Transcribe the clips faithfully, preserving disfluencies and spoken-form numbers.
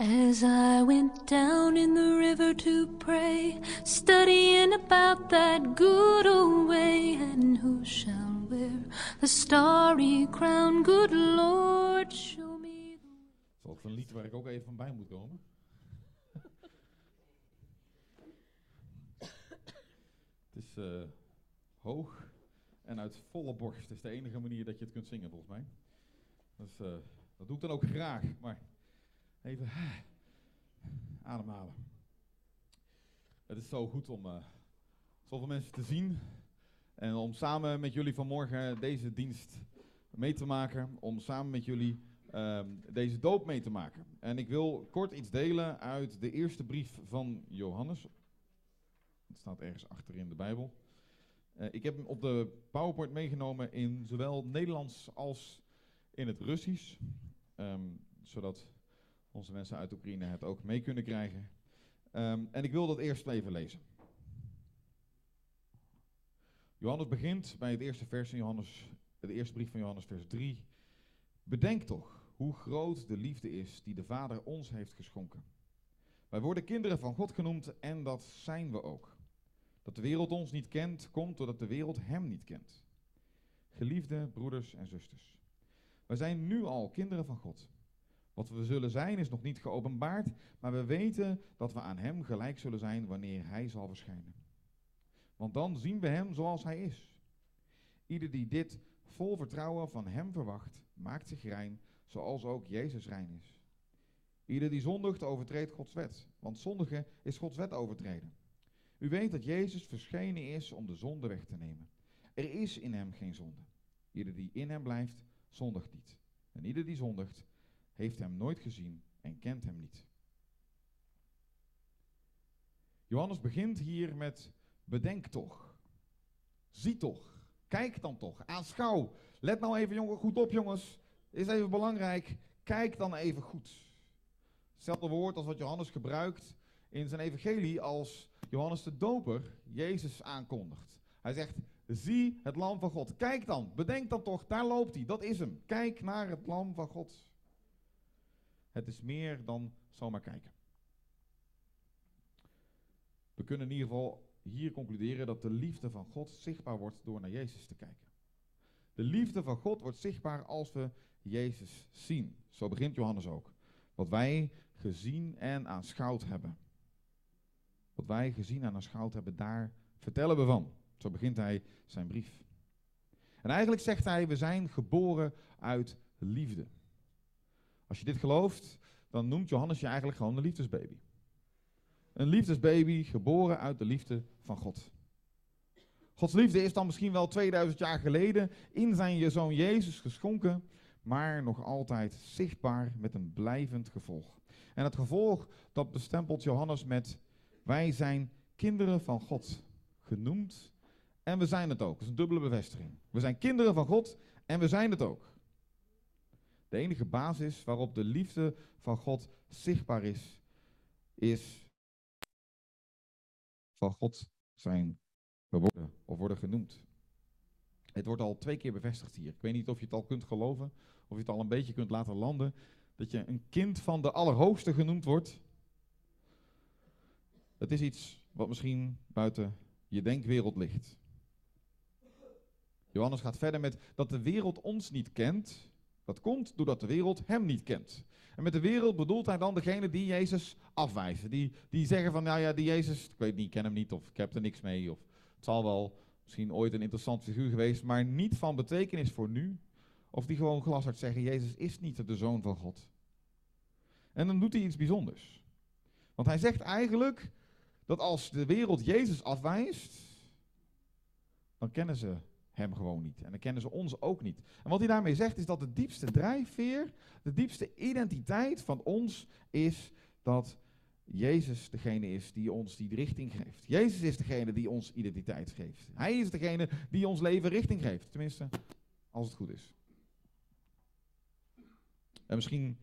As I went down in the river to pray, studying about that good old way, and who shall wear the starry crown, good Lord, show me. Is ook een lied waar ik ook even van bij moet komen? Het is uh, hoog en uit volle borst. Het is de enige manier dat je het kunt zingen, volgens mij. Dus, uh, dat doe ik dan ook graag, maar... Even ademhalen. Het is zo goed om uh, zoveel mensen te zien. En om samen met jullie vanmorgen deze dienst mee te maken. Om samen met jullie uh, deze doop mee te maken. En ik wil kort iets delen uit de eerste brief van Johannes. Het staat ergens achterin de Bijbel. Uh, ik heb hem op de PowerPoint meegenomen in zowel Nederlands als in het Russisch. Um, zodat... onze mensen uit Oekraïne het ook mee kunnen krijgen. Um, en ik wil dat eerst even lezen. Johannes begint bij het eerste vers in Johannes, de eerste brief van Johannes, vers drie. Bedenk toch hoe groot de liefde is die de Vader ons heeft geschonken. Wij worden kinderen van God genoemd en dat zijn we ook. Dat de wereld ons niet kent, komt doordat de wereld hem niet kent. Geliefde broeders en zusters, wij zijn nu al kinderen van God. Wat we zullen zijn is nog niet geopenbaard, maar we weten dat we aan hem gelijk zullen zijn wanneer hij zal verschijnen. Want dan zien we hem zoals hij is. Ieder die dit vol vertrouwen van hem verwacht, maakt zich rein, zoals ook Jezus rein is. Ieder die zondigt, overtreedt Gods wet, want zondigen is Gods wet overtreden. U weet dat Jezus verschenen is om de zonde weg te nemen. Er is in hem geen zonde. Ieder die in hem blijft, zondigt niet. En ieder die zondigt... heeft hem nooit gezien en kent hem niet. Johannes begint hier met bedenk toch. Zie toch. Kijk dan toch. Aanschouw. Let nou even jongen, goed op jongens. Is even belangrijk. Kijk dan even goed. Hetzelfde woord als wat Johannes gebruikt in zijn evangelie als Johannes de Doper Jezus aankondigt. Hij zegt, zie het lam van God. Kijk dan. Bedenk dan toch. Daar loopt hij. Dat is hem. Kijk naar het lam van God. Het is meer dan zomaar kijken. We kunnen in ieder geval hier concluderen dat de liefde van God zichtbaar wordt door naar Jezus te kijken. De liefde van God wordt zichtbaar als we Jezus zien. Zo begint Johannes ook. Wat wij gezien en aanschouwd hebben. Wat wij gezien en aanschouwd hebben, daar vertellen we van. Zo begint hij zijn brief. En eigenlijk zegt hij, we zijn geboren uit liefde. Als je dit gelooft, dan noemt Johannes je eigenlijk gewoon een liefdesbaby. Een liefdesbaby geboren uit de liefde van God. Gods liefde is dan misschien wel tweeduizend jaar geleden in zijn zoon Jezus geschonken, maar nog altijd zichtbaar met een blijvend gevolg. En het gevolg, dat bestempelt Johannes met, wij zijn kinderen van God genoemd en we zijn het ook. Dat is een dubbele bevestiging. We zijn kinderen van God en we zijn het ook. De enige basis waarop de liefde van God zichtbaar is, is van God zijn geworden of worden genoemd. Het wordt al twee keer bevestigd hier. Ik weet niet of je het al kunt geloven, of je het al een beetje kunt laten landen, dat je een kind van de Allerhoogste genoemd wordt. Dat is iets wat misschien buiten je denkwereld ligt. Johannes gaat verder met dat de wereld ons niet kent... Dat komt doordat de wereld hem niet kent. En met de wereld bedoelt hij dan degene die Jezus afwijzen. Die, die zeggen van, nou ja, die Jezus, ik weet niet, ik ken hem niet of ik heb er niks mee. Of het zal wel misschien ooit een interessant figuur geweest, maar niet van betekenis voor nu. Of die gewoon glashard zeggen, Jezus is niet de Zoon van God. En dan doet hij iets bijzonders. Want hij zegt eigenlijk dat als de wereld Jezus afwijst, dan kennen ze hem gewoon niet. En dan kennen ze ons ook niet. En wat hij daarmee zegt is dat de diepste drijfveer, de diepste identiteit van ons is dat Jezus degene is die ons die richting geeft. Jezus is degene die ons identiteit geeft. Hij is degene die ons leven richting geeft. Tenminste, als het goed is. En misschien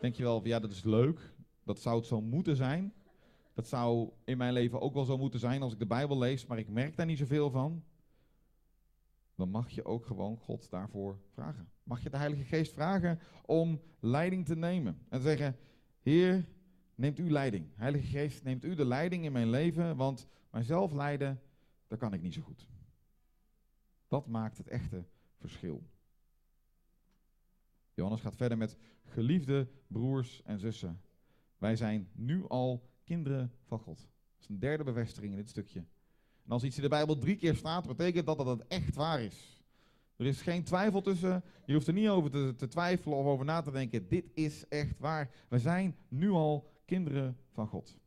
denk je wel van ja, dat is leuk. Dat zou het zo moeten zijn. Dat zou in mijn leven ook wel zo moeten zijn als ik de Bijbel lees, maar ik merk daar niet zoveel van. Dan mag je ook gewoon God daarvoor vragen. Mag je de Heilige Geest vragen om leiding te nemen. En te zeggen, Heer, neemt u leiding. Heilige Geest, neemt u de leiding in mijn leven, want mijzelf leiden, dat kan ik niet zo goed. Dat maakt het echte verschil. Johannes gaat verder met geliefde broers en zussen. Wij zijn nu al kinderen van God. Dat is een derde bevestiging in dit stukje. En als iets in de Bijbel drie keer staat, betekent dat dat het echt waar is. Er is geen twijfel tussen. Je hoeft er niet over te, te twijfelen of over na te denken. Dit is echt waar. Wij zijn nu al kinderen van God.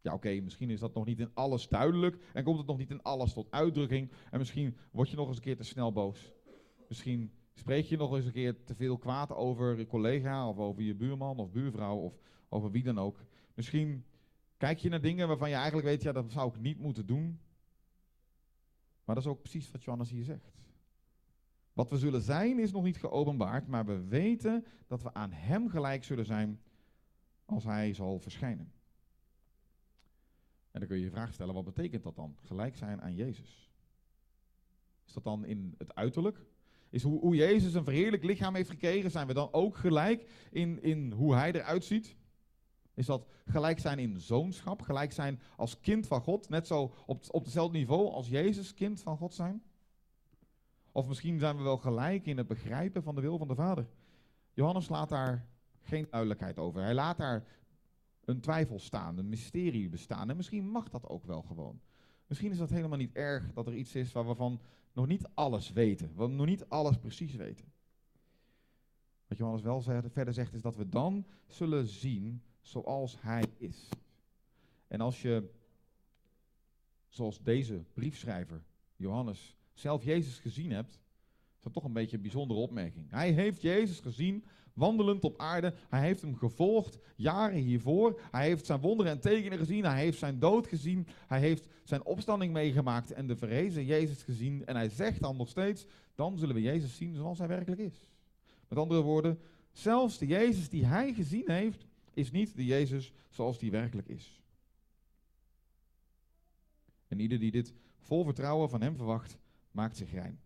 Ja, oké, okay, misschien is dat nog niet in alles duidelijk en komt het nog niet in alles tot uitdrukking. En misschien word je nog eens een keer te snel boos. Misschien spreek je nog eens een keer te veel kwaad over je collega of over je buurman of buurvrouw of over wie dan ook. Misschien kijk je naar dingen waarvan je eigenlijk weet, ja, dat zou ik niet moeten doen. Maar dat is ook precies wat Johannes hier zegt. Wat we zullen zijn is nog niet geopenbaard, maar we weten dat we aan hem gelijk zullen zijn als hij zal verschijnen. En dan kun je je vraag stellen, wat betekent dat dan? Gelijk zijn aan Jezus. Is dat dan in het uiterlijk? Is hoe, hoe Jezus een verheerlijk lichaam heeft gekregen, zijn we dan ook gelijk in, in hoe hij eruit ziet? Is dat gelijk zijn in zoonschap, gelijk zijn als kind van God, net zo op, op hetzelfde niveau als Jezus kind van God zijn? Of misschien zijn we wel gelijk in het begrijpen van de wil van de Vader. Johannes laat daar geen duidelijkheid over. Hij laat daar een twijfel staan, een mysterie bestaan. En misschien mag dat ook wel gewoon. Misschien is dat helemaal niet erg dat er iets is waar we van nog niet alles weten. Waar we nog niet alles precies weten. Wat Johannes wel zegt, verder zegt is dat we dan zullen zien zoals hij is. En als je, zoals deze briefschrijver, Johannes, zelf Jezus gezien hebt, is dat toch een beetje een bijzondere opmerking. Hij heeft Jezus gezien, wandelend op aarde. Hij heeft hem gevolgd, jaren hiervoor. Hij heeft zijn wonderen en tekenen gezien. Hij heeft zijn dood gezien. Hij heeft zijn opstanding meegemaakt en de verrezen Jezus gezien. En hij zegt dan nog steeds, dan zullen we Jezus zien zoals hij werkelijk is. Met andere woorden, zelfs de Jezus die hij gezien heeft, is niet de Jezus zoals die werkelijk is. En ieder die dit vol vertrouwen van hem verwacht, maakt zich rein.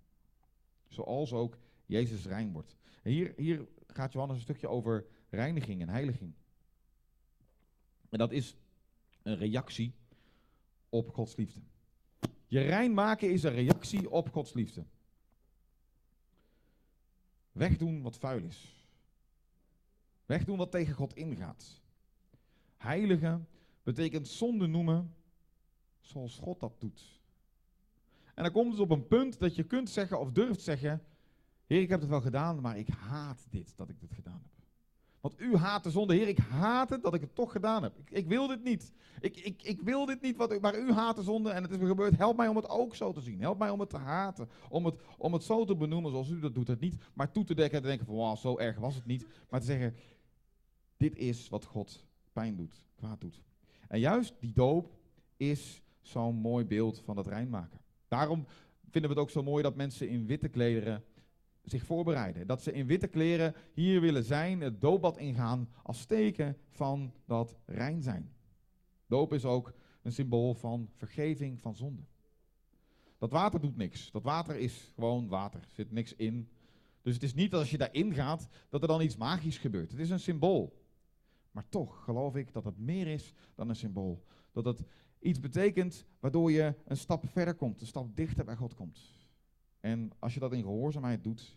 Zoals ook Jezus rein wordt. En hier, hier gaat Johannes een stukje over reiniging en heiliging. En dat is een reactie op Gods liefde. Je rein maken is een reactie op Gods liefde. Wegdoen wat vuil is. Wegdoen wat tegen God ingaat. Heiligen betekent zonde noemen zoals God dat doet. En dan komt het op een punt dat je kunt zeggen of durft zeggen, Heer, ik heb het wel gedaan, maar ik haat dit, dat ik dit gedaan heb. Want u haat de zonde, Heer, ik haat het dat ik het toch gedaan heb. Ik, ik wil dit niet. Ik, ik, ik wil dit niet, wat, maar u haat de zonde en het is me gebeurd. Help mij om het ook zo te zien. Help mij om het te haten. Om het, om het zo te benoemen zoals u dat doet, het niet. Maar toe te dekken en te denken van, wow, zo erg was het niet. Maar te zeggen, dit is wat God pijn doet, kwaad doet. En juist die doop is zo'n mooi beeld van dat reinmaken. Daarom vinden we het ook zo mooi dat mensen in witte klederen zich voorbereiden. Dat ze in witte kleren hier willen zijn, het doopbad ingaan, als teken van dat rein zijn. Doop is ook een symbool van vergeving van zonde. Dat water doet niks. Dat water is gewoon water. Er zit niks in. Dus het is niet dat als je daarin gaat, dat er dan iets magisch gebeurt. Het is een symbool. Maar toch geloof ik dat het meer is dan een symbool. Dat het iets betekent waardoor je een stap verder komt, een stap dichter bij God komt. En als je dat in gehoorzaamheid doet,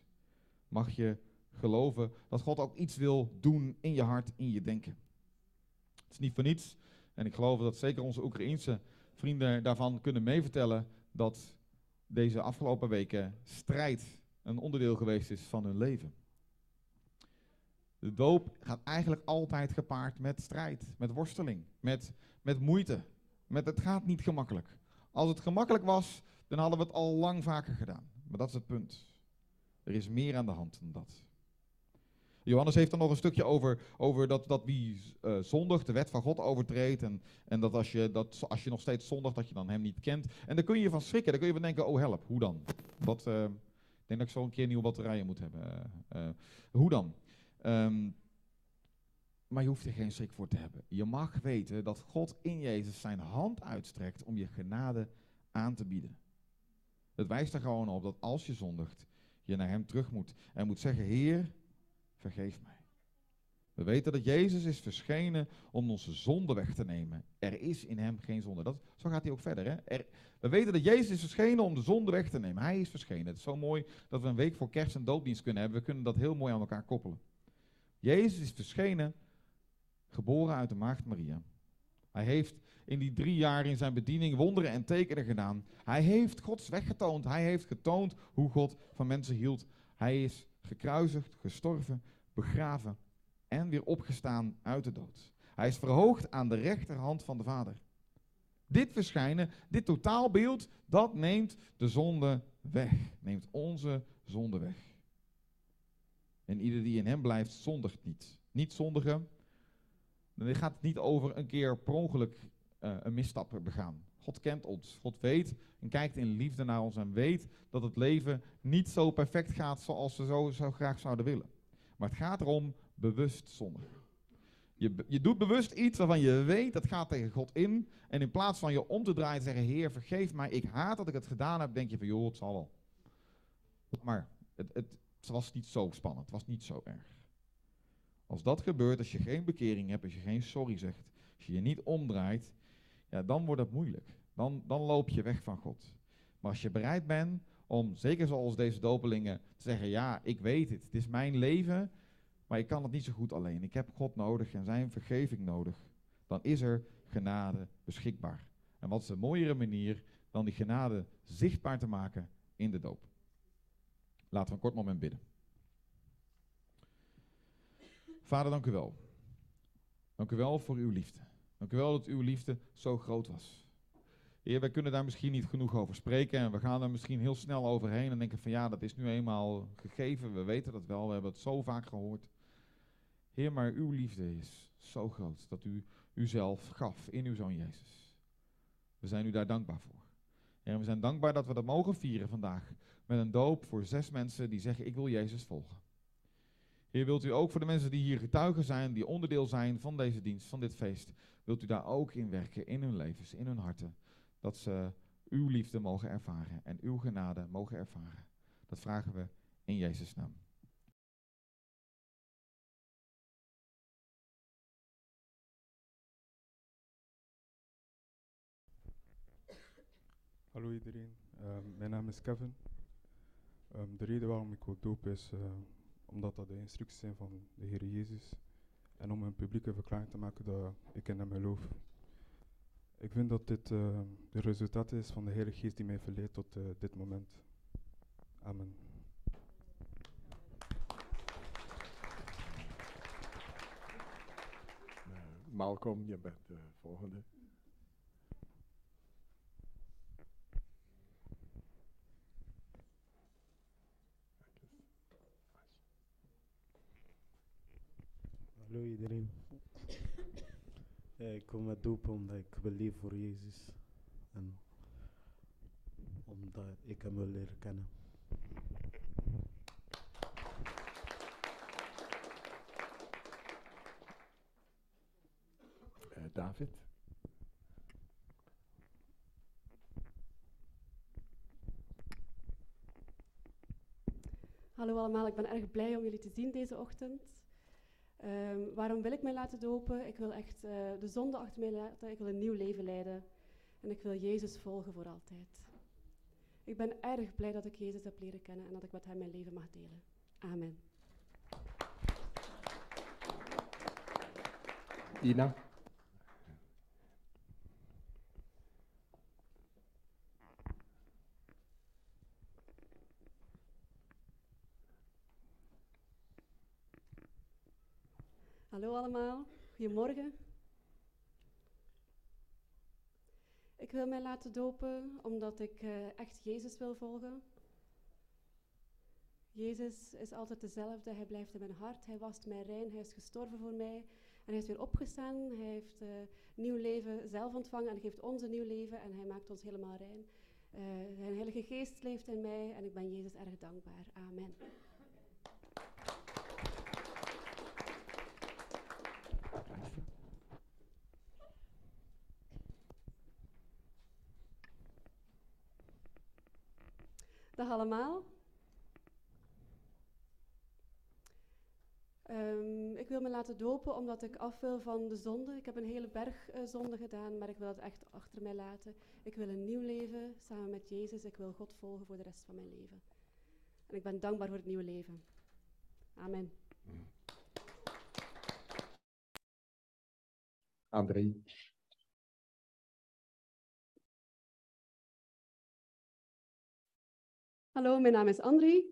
mag je geloven dat God ook iets wil doen in je hart, in je denken. Het is niet voor niets. En ik geloof dat zeker onze Oekraïense vrienden daarvan kunnen meevertellen dat deze afgelopen weken strijd een onderdeel geweest is van hun leven. De doop gaat eigenlijk altijd gepaard met strijd, met worsteling, met, met moeite. Met het gaat niet gemakkelijk. Als het gemakkelijk was, dan hadden we het al lang vaker gedaan. Maar dat is het punt. Er is meer aan de hand dan dat. Johannes heeft dan nog een stukje over, over dat, dat wie uh, zondigt de wet van God overtreedt. En, en dat, als je, dat als je nog steeds zondigt, dat je dan hem niet kent. En daar kun je van schrikken. Daar kun je van denken, oh help, hoe dan? Wat, uh, ik denk dat ik zo een keer nieuwe batterijen moet hebben. Uh, uh, hoe dan? Um, maar je hoeft er geen schrik voor te hebben. Je mag weten dat God in Jezus zijn hand uitstrekt om je genade aan te bieden. Het wijst er gewoon op dat als je zondigt, je naar hem terug moet. En moet zeggen, Heer, vergeef mij. We weten dat Jezus is verschenen om onze zonde weg te nemen. Er is in hem geen zonde. Dat, zo gaat hij ook verder. Hè? Er, we weten dat Jezus is verschenen om de zonde weg te nemen. Hij is verschenen. Het is zo mooi dat we een week voor kerst een doopdienst kunnen hebben. We kunnen dat heel mooi aan elkaar koppelen. Jezus is verschenen, geboren uit de maagd Maria. Hij heeft in die drie jaar in zijn bediening wonderen en tekenen gedaan. Hij heeft Gods weg getoond. Hij heeft getoond hoe God van mensen hield. Hij is gekruisigd, gestorven, begraven en weer opgestaan uit de dood. Hij is verhoogd aan de rechterhand van de Vader. Dit verschijnen, dit totaalbeeld, dat neemt de zonde weg. Neemt onze zonde weg. En ieder die in hem blijft, zondigt niet. Niet zondigen. Dan gaat het niet over een keer per ongeluk uh, een misstap begaan. God kent ons. God weet en kijkt in liefde naar ons en weet dat het leven niet zo perfect gaat zoals we zo, zo graag zouden willen. Maar het gaat erom bewust zondigen. Je, je doet bewust iets waarvan je weet dat gaat tegen God in. En in plaats van je om te draaien en zeggen, Heer, vergeef mij, ik haat dat ik het gedaan heb, denk je van, joh, het zal wel. Maar het, het, het was niet zo spannend, het was niet zo erg. Als dat gebeurt, als je geen bekering hebt, als je geen sorry zegt, als je je niet omdraait, ja, dan wordt het moeilijk. Dan, dan loop je weg van God. Maar als je bereid bent om, zeker zoals deze dopelingen, te zeggen, ja, ik weet het, het is mijn leven, maar ik kan het niet zo goed alleen. Ik heb God nodig en zijn vergeving nodig. Dan is er genade beschikbaar. En wat is een mooiere manier dan die genade zichtbaar te maken in de doop. Laten we een kort moment bidden. Vader, dank u wel. Dank u wel voor uw liefde. Dank u wel dat uw liefde zo groot was. Heer, wij kunnen daar misschien niet genoeg over spreken en we gaan er misschien heel snel overheen en denken van ja, dat is nu eenmaal gegeven, we weten dat wel, we hebben het zo vaak gehoord. Heer, maar uw liefde is zo groot dat u uzelf gaf in uw Zoon Jezus. We zijn u daar dankbaar voor. Heer, we zijn dankbaar dat we dat mogen vieren vandaag met een doop voor zes mensen die zeggen ik wil Jezus volgen. Heer, wilt u ook voor de mensen die hier getuigen zijn, die onderdeel zijn van deze dienst, van dit feest, wilt u daar ook in werken, in hun levens, in hun harten, dat ze uw liefde mogen ervaren en uw genade mogen ervaren. Dat vragen we in Jezus' naam. Hallo iedereen, uh, mijn naam is Kevin. Um, de reden waarom ik wil dopen is... Uh, Omdat dat de instructies zijn van de Heer Jezus. En om een publieke verklaring te maken dat ik in hem geloof. Ik vind dat dit uh, de resultaat is van de Heilige Geest die mij verleidt tot uh, dit moment. Amen. Uh, Malcolm, je bent de volgende. Hallo iedereen. Ik kom met doop omdat ik wil leven voor Jezus. En omdat ik hem wil leren kennen. Uh, David. Hallo allemaal, ik ben erg blij om jullie te zien deze ochtend. Um, waarom wil ik mij laten dopen? Ik wil echt uh, de zonde achter mij laten. Ik wil een nieuw leven leiden. En ik wil Jezus volgen voor altijd. Ik ben erg blij dat ik Jezus heb leren kennen en dat ik met hem mijn leven mag delen. Amen. Ina. Hallo allemaal, goedemorgen. Ik wil mij laten dopen omdat ik uh, echt Jezus wil volgen. Jezus is altijd dezelfde, hij blijft in mijn hart, hij wast mij rein, hij is gestorven voor mij. En hij is weer opgestaan, hij heeft uh, nieuw leven zelf ontvangen en geeft ons een nieuw leven en hij maakt ons helemaal rein. Uh, zijn Heilige Geest leeft in mij en ik ben Jezus erg dankbaar. Amen. Dag allemaal. Um, ik wil me laten dopen omdat ik af wil van de zonde. Ik heb een hele berg uh, zonde gedaan, maar ik wil het echt achter mij laten. Ik wil een nieuw leven samen met Jezus. Ik wil God volgen voor de rest van mijn leven. En ik ben dankbaar voor het nieuwe leven. Amen. Andrii. Hallo, mijn naam is Andrii.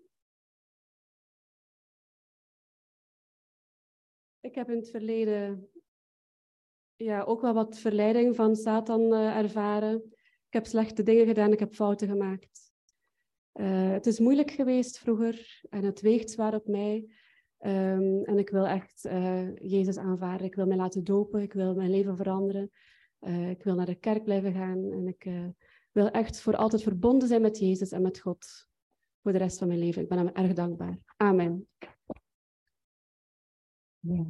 Ik heb in het verleden ja, ook wel wat verleiding van Satan uh, ervaren. Ik heb slechte dingen gedaan, ik heb fouten gemaakt. Uh, het is moeilijk geweest vroeger en het weegt zwaar op mij. Um, en ik wil echt uh, Jezus aanvaarden. Ik wil mij laten dopen, ik wil mijn leven veranderen. Uh, ik wil naar de kerk blijven gaan en ik uh, wil echt voor altijd verbonden zijn met Jezus en met God. Voor de rest van mijn leven. Ik ben hem erg dankbaar. Amen. Ja.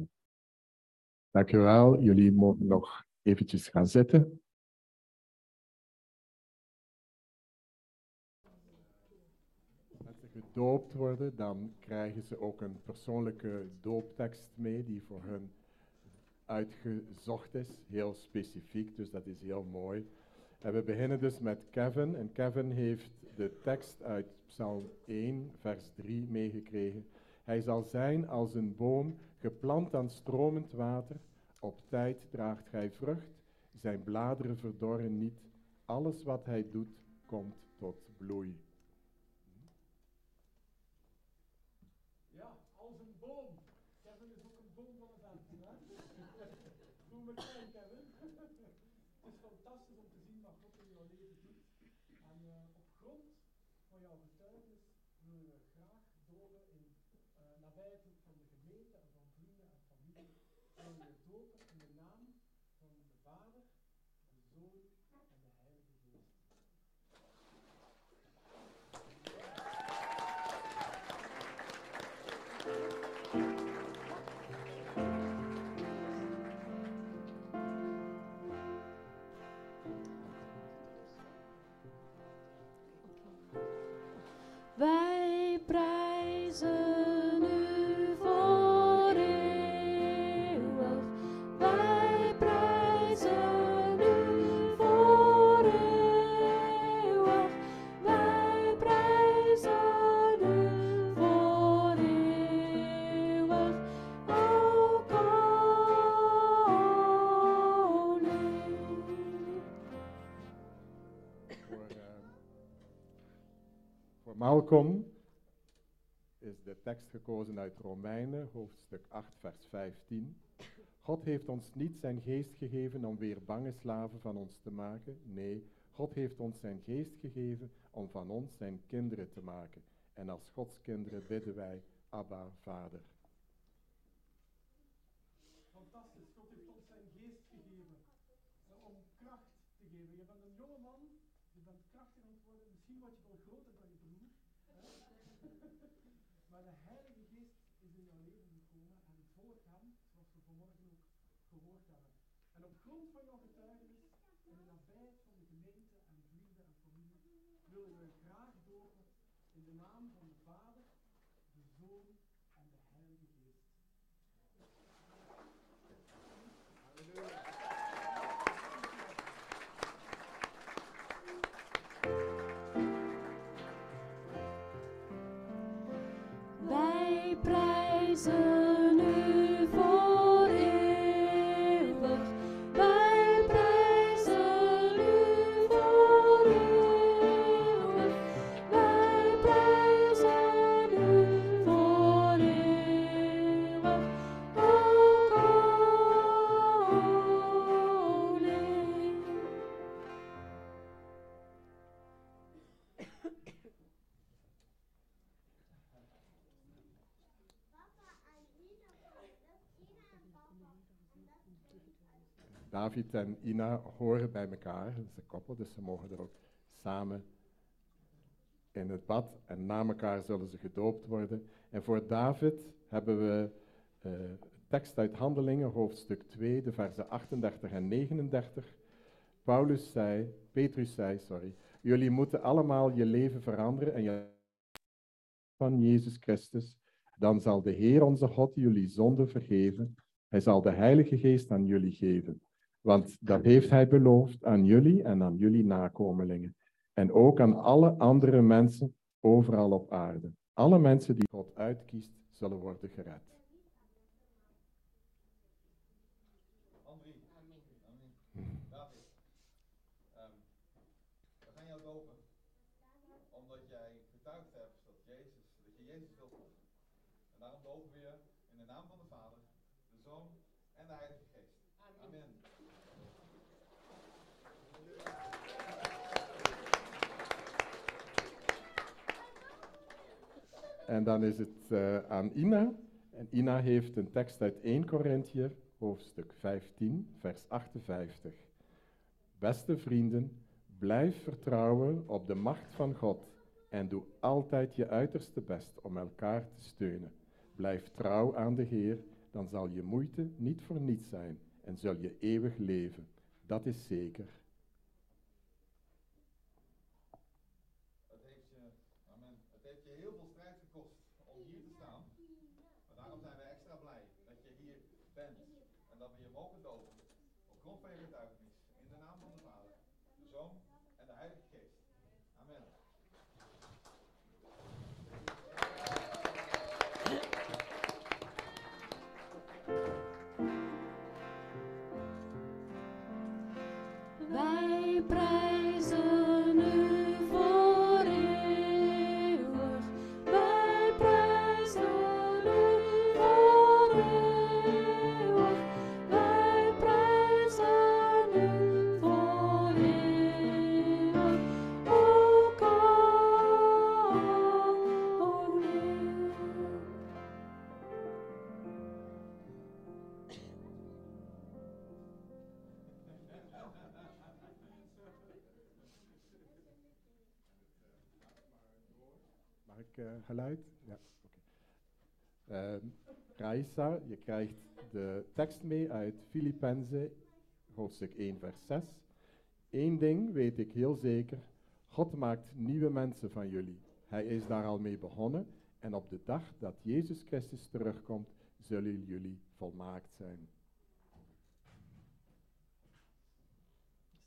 Dank u wel. Jullie mogen nog eventjes gaan zitten. Als ze gedoopt worden, dan krijgen ze ook een persoonlijke dooptekst mee die voor hun uitgezocht is. Heel specifiek, dus dat is heel mooi. En we beginnen dus met Kevin. En Kevin heeft de tekst uit Psalm één, vers drie meegekregen. Hij zal zijn als een boom, geplant aan stromend water. Op tijd draagt hij vrucht, zijn bladeren verdorren niet. Alles wat hij doet, komt tot bloei. Ja, als een boom. Kevin is ook een boom van het hart. Doe me klein, Kevin. Het is fantastisch om te zien wat God in jouw leven doet. En uh, op grond van jouw getuigenis willen we graag doden in uh, nabijheid van de gemeente en van vrienden en familie. En we dopen in de naam van de Vader, de Zoon en de Heilige Geest. Malcolm is de tekst gekozen uit Romeinen, hoofdstuk acht, vers vijftien. God heeft ons niet zijn geest gegeven om weer bange slaven van ons te maken. Nee, God heeft ons zijn geest gegeven om van ons zijn kinderen te maken. En als Gods kinderen bidden wij, Abba, Vader. Fantastisch, God heeft ons zijn geest gegeven om kracht te geven. Je bent een jonge man, je bent krachtig aan het worden, misschien wat je wel groter dan je broer. Maar de Heilige Geest is in jouw leven gekomen en voorgaan, zoals we vanmorgen ook gehoord hebben. En op grond van jouw getuigenis en de nabijheid van de gemeente en vrienden en familie willen we graag dopen in de naam van de Vader, de Zoon en de Heilige Geest. Halleluja. So David en Ina horen bij elkaar, dat is een koppel, dus ze mogen er ook samen in het bad en na elkaar zullen ze gedoopt worden. En voor David hebben we uh, tekst uit Handelingen, hoofdstuk twee, de versen achtendertig en negenendertig. Paulus zei, Petrus zei, sorry, jullie moeten allemaal je leven veranderen en je van Jezus Christus, dan zal de Heer onze God jullie zonde vergeven Hij zal de Heilige Geest aan jullie geven. Want dat heeft hij beloofd aan jullie en aan jullie nakomelingen. En ook aan alle andere mensen overal op aarde. Alle mensen die God uitkiest, zullen worden gered. Andrii, David, um, we gaan jou dopen. Omdat jij getuigd hebt dat Jezus, dat je Jezus wilt doen. En daarom dopen we je in de naam van de Vader, de Zoon en de Heilige Geest. Amen. En dan is het uh, aan Ina. En Ina heeft een tekst uit Eerste Korinthiër, hoofdstuk vijftien, vers achtenvijftig. Beste vrienden, blijf vertrouwen op de macht van God en doe altijd je uiterste best om elkaar te steunen. Blijf trouw aan de Heer, dan zal je moeite niet voor niets zijn en zul je eeuwig leven. Dat is zeker. Geluid? Ja, okay. um, Raisa, je krijgt de tekst mee uit Filippenzen, hoofdstuk één, vers zes. Eén ding weet ik heel zeker, God maakt nieuwe mensen van jullie. Hij is daar al mee begonnen en op de dag dat Jezus Christus terugkomt, zullen jullie volmaakt zijn.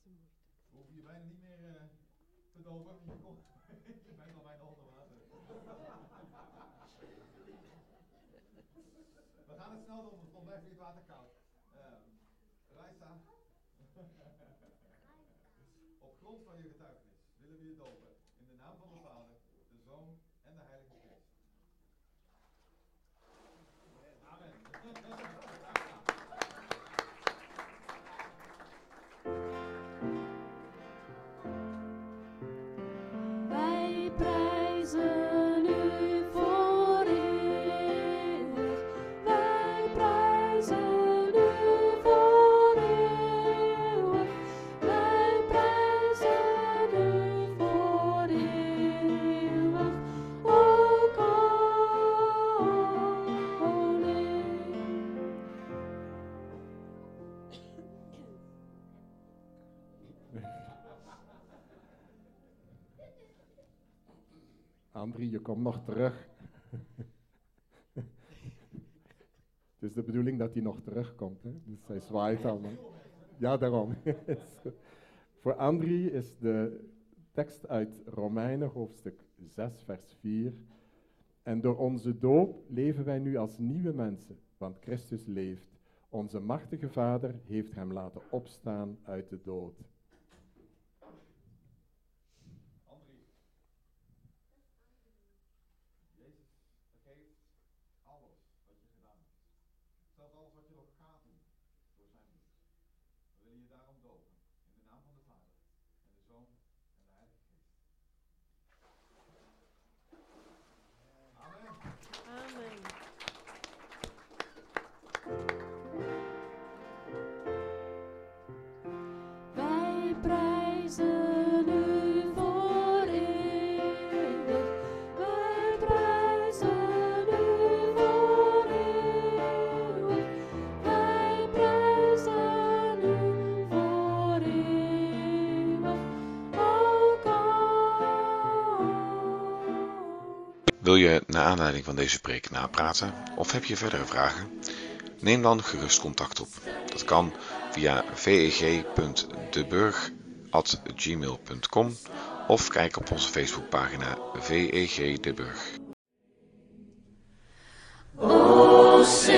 We hoeven je bijna niet meer uh, te dopen. Andrii, je komt nog terug. Het is de bedoeling dat hij nog terugkomt, hè? Dus hij zwaait allemaal. Ja, daarom. Voor Andrii is de tekst uit Romeinen, hoofdstuk zes, vers vier. En door onze doop leven wij nu als nieuwe mensen, want Christus leeft. Onze machtige Vader heeft hem laten opstaan uit de dood. Wil je naar aanleiding van deze preek napraten of heb je verdere vragen? Neem dan gerust contact op. Dat kan via veg punt deburg apenstaartje gmail punt com of kijk op onze Facebookpagina V E G Deburg. Oh,